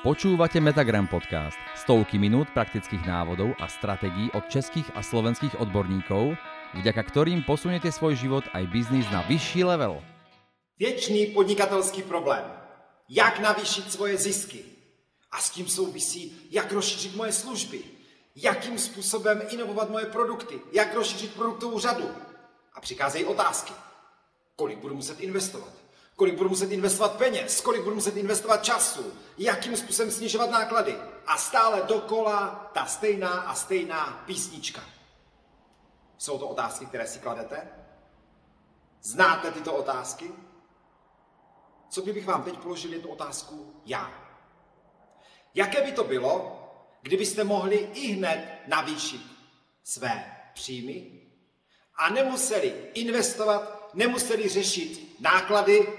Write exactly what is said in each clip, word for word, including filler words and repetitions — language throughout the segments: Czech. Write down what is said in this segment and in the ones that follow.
Počúvate Metagram podcast. Stovky minút praktických návodov a stratégií od českých a slovenských odborníkov, vďaka ktorým posunete svoj život aj biznis na vyšší level. Věčný podnikatelský problém. Jak navýšit svoje zisky? A s tím souvisí, jak rozšířit moje služby? Jakým způsobem inovovat moje produkty? Jak rozšířit produktovou řadu? A přicházejí otázky. Kolik budu muset investovat? Kolik budu muset investovat peněz, kolik budu muset investovat času, jakým způsobem snižovat náklady. A stále dokola ta stejná a stejná písnička. Jsou to otázky, které si kladete? Znáte tyto otázky? Co kdybych vám teď položil jednu otázku já? Jaké by to bylo, kdybyste mohli i hned navýšit své příjmy a nemuseli investovat, nemuseli řešit náklady,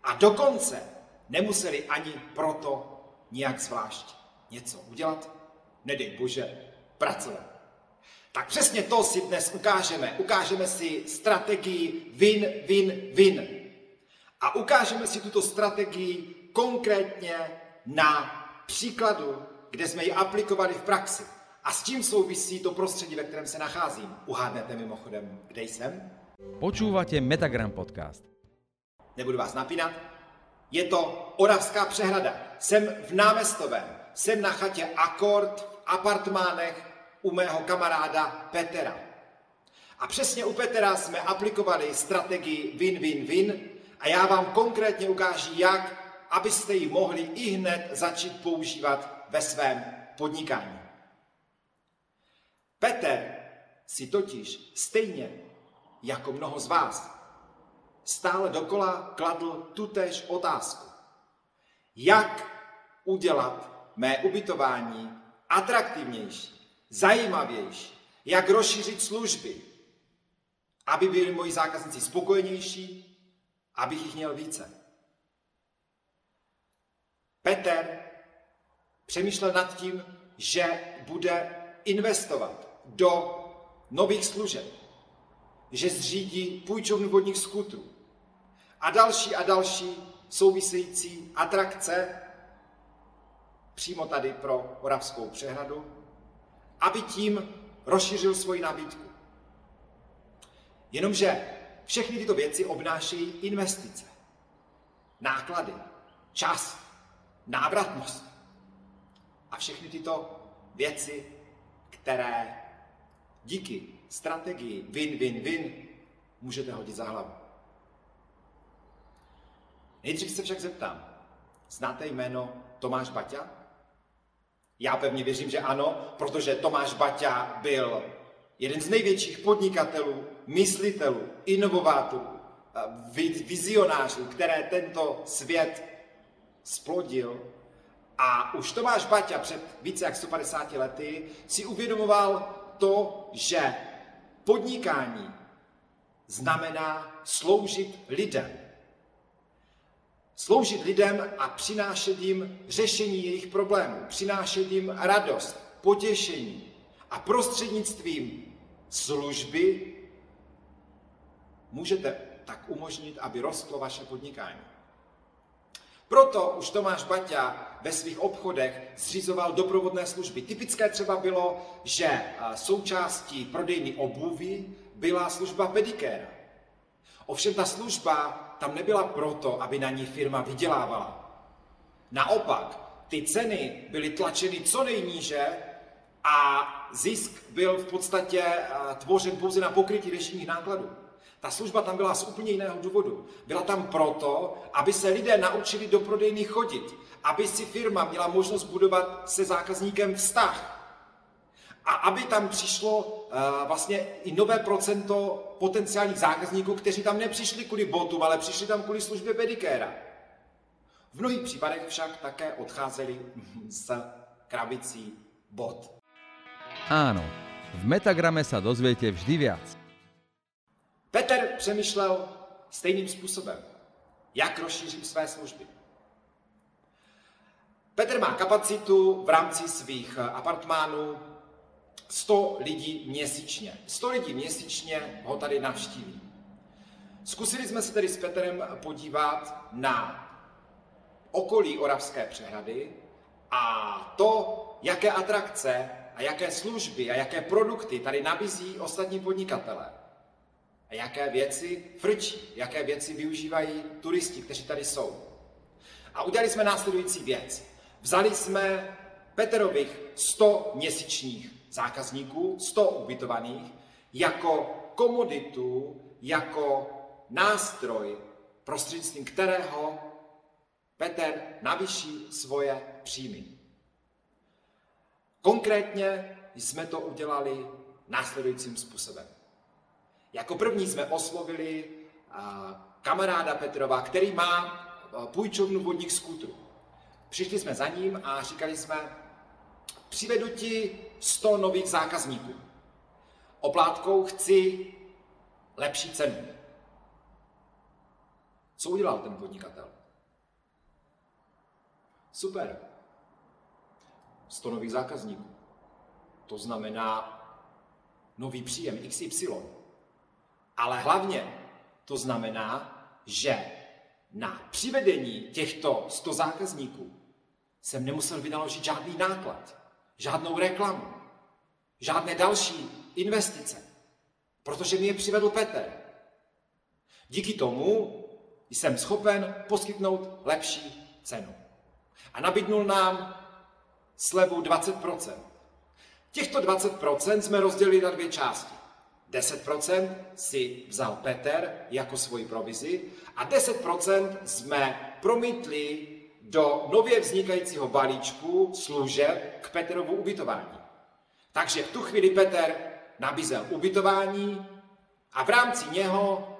a dokonce nemuseli ani proto nějak zvlášť něco udělat, nedej bože, pracovat. Tak přesně to si dnes ukážeme. Ukážeme si strategii win, win, win. A ukážeme si tuto strategii konkrétně na příkladu, kde jsme ji aplikovali v praxi. A s tím souvisí to prostředí, ve kterém se nacházím. Uhádnete mimochodem, kde jsem? Počúvate Metagram podcast. Nebudu vás napínat. Je to Oravská přehrada. Jsem v námestovém. Jsem na chatě Akord v apartmánech u mého kamaráda Petera. A přesně u Petera jsme aplikovali strategii win-win-win a já vám konkrétně ukážu, jak, abyste ji mohli i hned začít používat ve svém podnikání. Petr si totiž stejně jako mnoho z vás stále dokola kladl tutéž otázku. Jak udělat mé ubytování atraktivnější, zajímavější, jak rozšířit služby, aby byli moji zákazníci spokojenější, abych jich měl více. Petr přemýšlel nad tím, že bude investovat do nových služeb, že zřídí půjčovnu vodních skutrů a další a další související atrakce přímo tady pro Oravskou přehradu, aby tím rozšířil svoji nabídku. Jenomže všechny tyto věci obnášejí investice, náklady, čas, návratnost a všechny tyto věci, které díky strategii win-win-win můžete hodit za hlavu. Nejdřív se však zeptám, znáte jméno Tomáš Baťa? Já pevně věřím, že ano, protože Tomáš Baťa byl jeden z největších podnikatelů, myslitelů, inovátorů, vizionářů, které tento svět splodil. A už Tomáš Baťa před více jak sto padesáti lety si uvědomoval to, že podnikání znamená sloužit lidem. Sloužit lidem a přinášet jim řešení jejich problémů, přinášet jim radost, potěšení a prostřednictvím služby můžete tak umožnit, aby rostlo vaše podnikání. Proto už Tomáš Baťa ve svých obchodech zřizoval doprovodné služby. Typické třeba bylo, že součástí prodejny obuvi byla služba pedikéra. Ovšem ta služba tam nebyla proto, aby na ní firma vydělávala. Naopak, ty ceny byly tlačeny co nejníže a zisk byl v podstatě tvořen pouze na pokrytí režijních nákladů. Ta služba tam byla z úplně jiného důvodu. Byla tam proto, aby se lidé naučili do prodejny chodit, aby si firma měla možnost budovat se zákazníkem vztah a aby tam přišlo uh, vlastně i nové procento potenciálních zákazníků, kteří tam nepřišli kvůli botům, ale přišli tam kvůli službě pedikéra. V mnohých případech však také odcházeli s krabicí bot. Áno, v Metagrame sa dozviete vždy viac. Petr přemýšlel stejným způsobem, jak rozšířím své služby. Petr má kapacitu v rámci svých apartmánů sto lidí měsíčně. sto lidí měsíčně ho tady navštíví. Zkusili jsme se tedy s Petrem podívat na okolí Oravské přehrady A to, jaké atrakce a jaké služby a jaké produkty tady nabízí ostatní podnikatelé. A jaké věci frčí, jaké věci využívají turisti, kteří tady jsou. A udělali jsme následující věc. Vzali jsme Peterových sto měsíčních zákazníků, sto ubytovaných, jako komoditu, jako nástroj, prostřednictvím kterého Petr navýší svoje příjmy. Konkrétně jsme to udělali následujícím způsobem. Jako první jsme oslovili kamaráda Petrova, který má půjčovnu vodních skutrů. Přišli jsme za ním a říkali jsme, přivedu ti sto nových zákazníků. Oplátkou chci lepší cenu. Co udělal ten podnikatel? Super. sto nových zákazníků. To znamená nový příjem iks ypsilon. Ale hlavně to znamená, že na přivedení těchto sto zákazníků jsem nemusel vynaložit žádný náklad, žádnou reklamu, žádné další investice, protože mi je přivedl Petr. Díky tomu jsem schopen poskytnout lepší cenu. A nabídnul nám slevu dvacet procent. Těchto dvacet procent jsme rozdělili na dvě části. deset procent si vzal Petr jako svoji provizi a deset procent jsme promítli do nově vznikajícího balíčku služeb k Petrovu ubytování. Takže v tu chvíli Petr nabízel ubytování a v rámci něho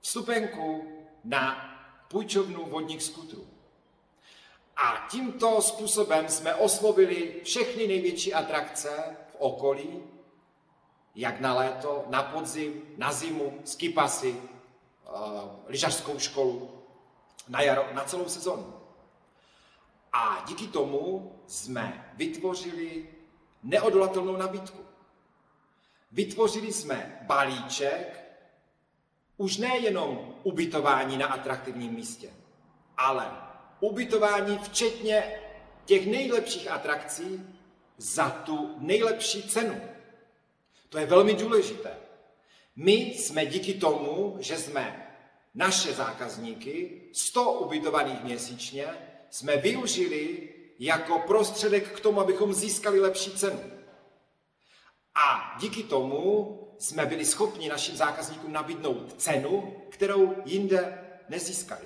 vstupenku na půjčovnu vodních skutrů. A tímto způsobem jsme oslovili všechny největší atrakce v okolí, jak na léto, na podzim, na zimu, skipasy, lyžařskou školu, na jaro, na celou sezonu. A díky tomu jsme vytvořili neodolatelnou nabídku. Vytvořili jsme balíček, už nejenom ubytování na atraktivním místě, ale ubytování včetně těch nejlepších atrakcí za tu nejlepší cenu. To je velmi důležité. My jsme díky tomu, že jsme naše zákazníky, sto ubytovaných měsíčně, jsme využili jako prostředek k tomu, abychom získali lepší cenu. A díky tomu jsme byli schopni našim zákazníkům nabídnout cenu, kterou jinde nezískali.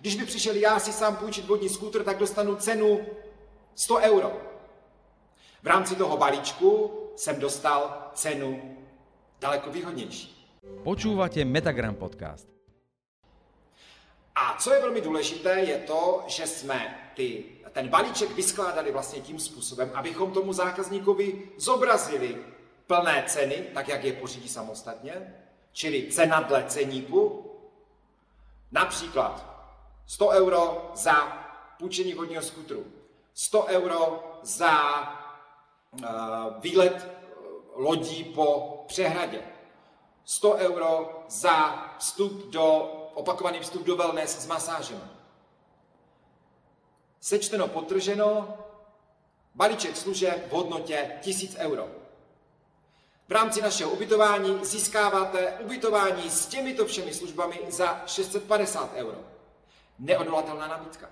Když by přišel já si sám půjčit vodní skútr, tak dostanu cenu sto euro. V rámci toho balíčku jsem dostal cenu daleko výhodnější. Počúvate Metagram podcast. A co je velmi důležité, je to, že jsme ty, ten balíček vyskládali vlastně tím způsobem, abychom tomu zákazníkovi zobrazili plné ceny, tak jak je pořídí samostatně, čili cena dle ceníku, například sto euro za půjčení vodního skutru, sto euro za uh, výlet lodí po přehradě, sto euro za vstup do, opakovaný vstup do wellness s masážem. Sečteno, potrženo, balíček služeb v hodnotě tisíc euro. V rámci našeho ubytování získáváte ubytování s těmito všemi službami za šest set padesát euro. Neodolatelná nabídka.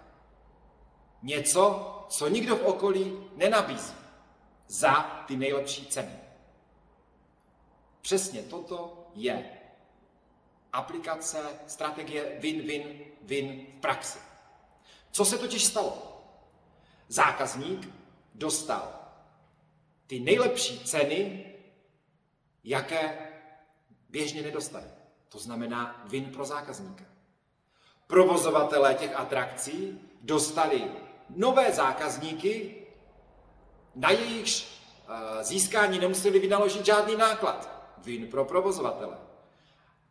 Něco, co nikdo v okolí nenabízí za ty nejlepší ceny. Přesně toto je aplikace strategie win-win-win v praxi. Co se totiž stalo? Zákazník dostal ty nejlepší ceny, jaké běžně nedostane. To znamená win pro zákazníka. Provozovatelé těch atrakcí dostali nové zákazníky, na jejich získání nemuseli vynaložit žádný náklad. Win pro provozovatele.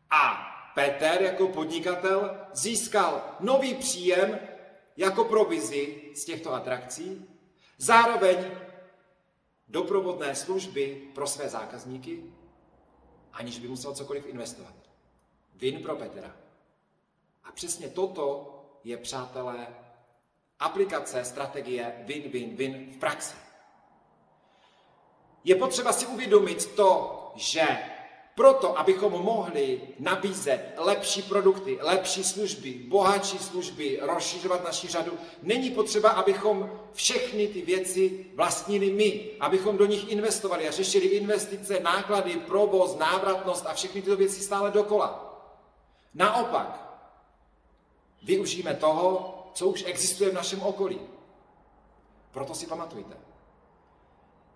A Petr jako podnikatel získal nový příjem jako provizi z těchto atrakcí, zároveň doprovodné služby pro své zákazníky, aniž by musel cokoliv investovat. Win pro Petra. A přesně toto je, přátelé, Aplikace strategie win-win-win v praxi. Je potřeba si uvědomit to, že proto, abychom mohli nabízet lepší produkty, lepší služby, bohatší služby, rozšiřovat naši řadu, není potřeba, abychom všechny ty věci vlastnili my, abychom do nich investovali a řešili investice, náklady, provoz, návratnost a všechny tyto věci stále dokola. Naopak, využijeme toho, co už existuje v našem okolí. Proto si pamatujte.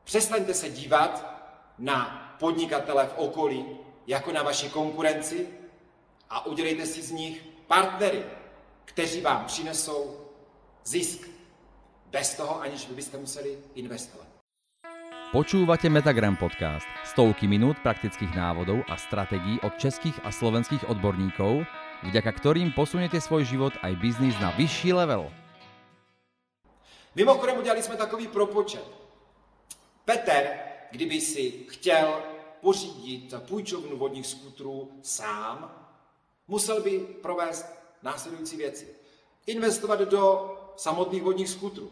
Přestaňte se dívat na podnikatele v okolí jako na vaši konkurenci a udělejte si z nich partnery, kteří vám přinesou zisk. Bez toho, aniž by byste museli investovat. Počúvate Metagram podcast. Stovky minút praktických návodov a stratégií od českých a slovenských odborníkov, vďaka ktorým posunete svoj život aj biznis na vyšší level. Mimochodem udělali jsme takový propočet. Peter, kdyby si chtěl pořídit půjčovnu vodních skutrů sám, musel by provést následující věci. Investovat do samotných vodních skutrů.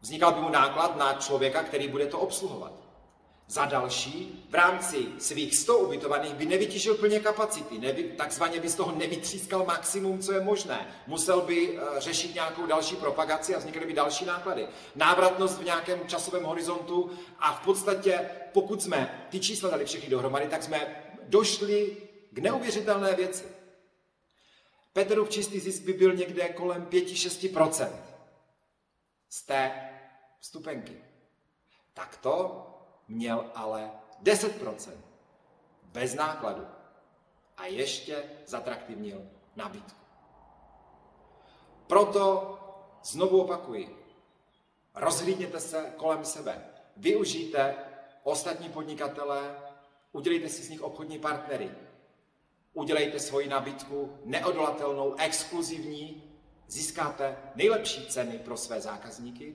Vznikal by mu náklad na člověka, který bude to obsluhovat. Za další, v rámci svých sto ubytovaných by nevytížil plně kapacity, nevy, takzvaně by z toho nevytřískal maximum, co je možné. Musel by e, řešit nějakou další propagaci a vznikly by další náklady. Návratnost v nějakém časovém horizontu a v podstatě, pokud jsme ty čísla dali všechny dohromady, tak jsme došli k neuvěřitelné věci. Petrův čistý zisk by byl někde kolem pět až šest procent z té vstupenky. Tak to měl ale deset procent bez nákladu a ještě zatraktivnil nabídku. Proto znovu opakuji, rozhlídněte se kolem sebe, využijte ostatní podnikatele, udělejte si z nich obchodní partnery, udělejte svoji nabídku neodolatelnou, exkluzivní, získáte nejlepší ceny pro své zákazníky,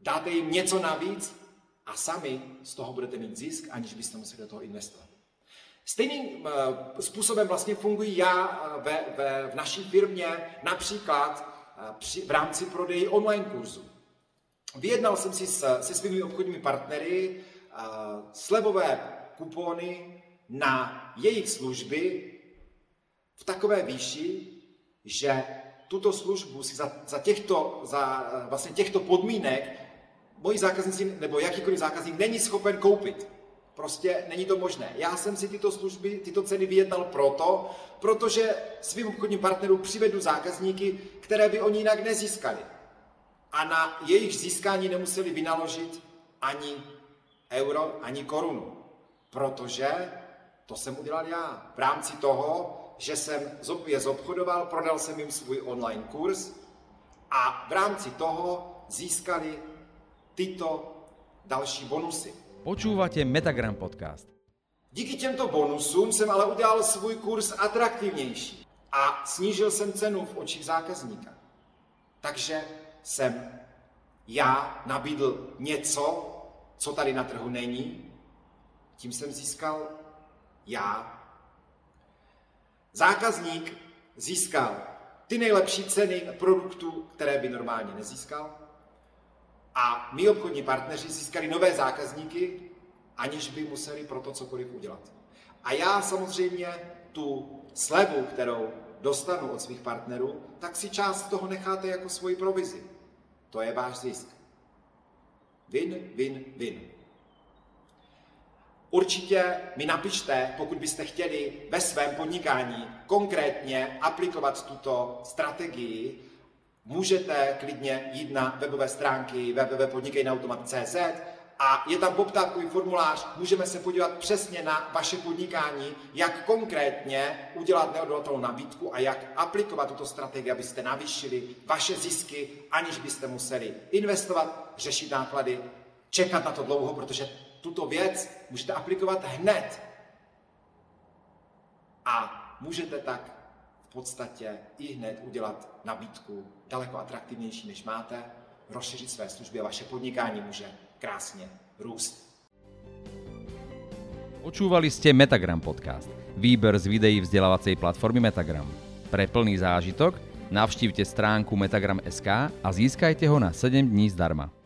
dáte jim něco navíc, a sami z toho budete mít zisk, aniž byste museli do toho investovat. Stejným způsobem vlastně funguji já ve, ve, v naší firmě, například při, v rámci prodeje online kurzu. Vyjednal jsem si s, se svými obchodními partnery slevové kupony na jejich služby v takové výši, že tuto službu si za, za, těchto, za vlastně těchto podmínek moji zákazníci, nebo jakýkoliv zákazník není schopen koupit. Prostě není to možné. Já jsem si tyto služby, tyto ceny vyjednal proto, protože svým obchodním partnerům přivedu zákazníky, které by oni jinak nezískali. A na jejich získání nemuseli vynaložit ani euro, ani korunu. Protože to jsem udělal já. V rámci toho, že jsem je zobchodoval, prodal jsem jim svůj online kurz a v rámci toho získali tyto další bonusy. Počúvate Metagram podcast. Díky těmto bonusům jsem ale udělal svůj kurz atraktivnější a snížil jsem cenu v očích zákazníka. Takže jsem já nabídl něco, co tady na trhu není, tím jsem získal já. Zákazník získal ty nejlepší ceny produktů, které by normálně nezískal, a my obchodní partneři získali nové zákazníky, aniž by museli pro to cokoliv udělat. A já samozřejmě tu slevu, kterou dostanu od svých partnerů, tak si část toho necháte jako svoji provizi. To je váš zisk. Win, win, win. Určitě mi napište, pokud byste chtěli ve svém podnikání konkrétně aplikovat tuto strategii. Můžete klidně jít na webové stránky w w w tečka podnikejnaautomat tečka c z a je tam poptávkový formulář, můžeme se podívat přesně na vaše podnikání, jak konkrétně udělat neodolatelnou nabídku a jak aplikovat tuto strategii, abyste navýšili vaše zisky, aniž byste museli investovat, řešit náklady, čekat na to dlouho, protože tuto věc můžete aplikovat hned. A můžete tak v podstatě i hned udělat nabídku daleko atraktivnější, než máte, rozšířit své služby a vaše podnikání může krásně růst. Počúvali ste Metagram podcast, výber z videí vzdelávacej platformy Metagram. Pre plný zážitok Navštívte stránku metagram bodka es ká a získajte ho na sedem dní zdarma.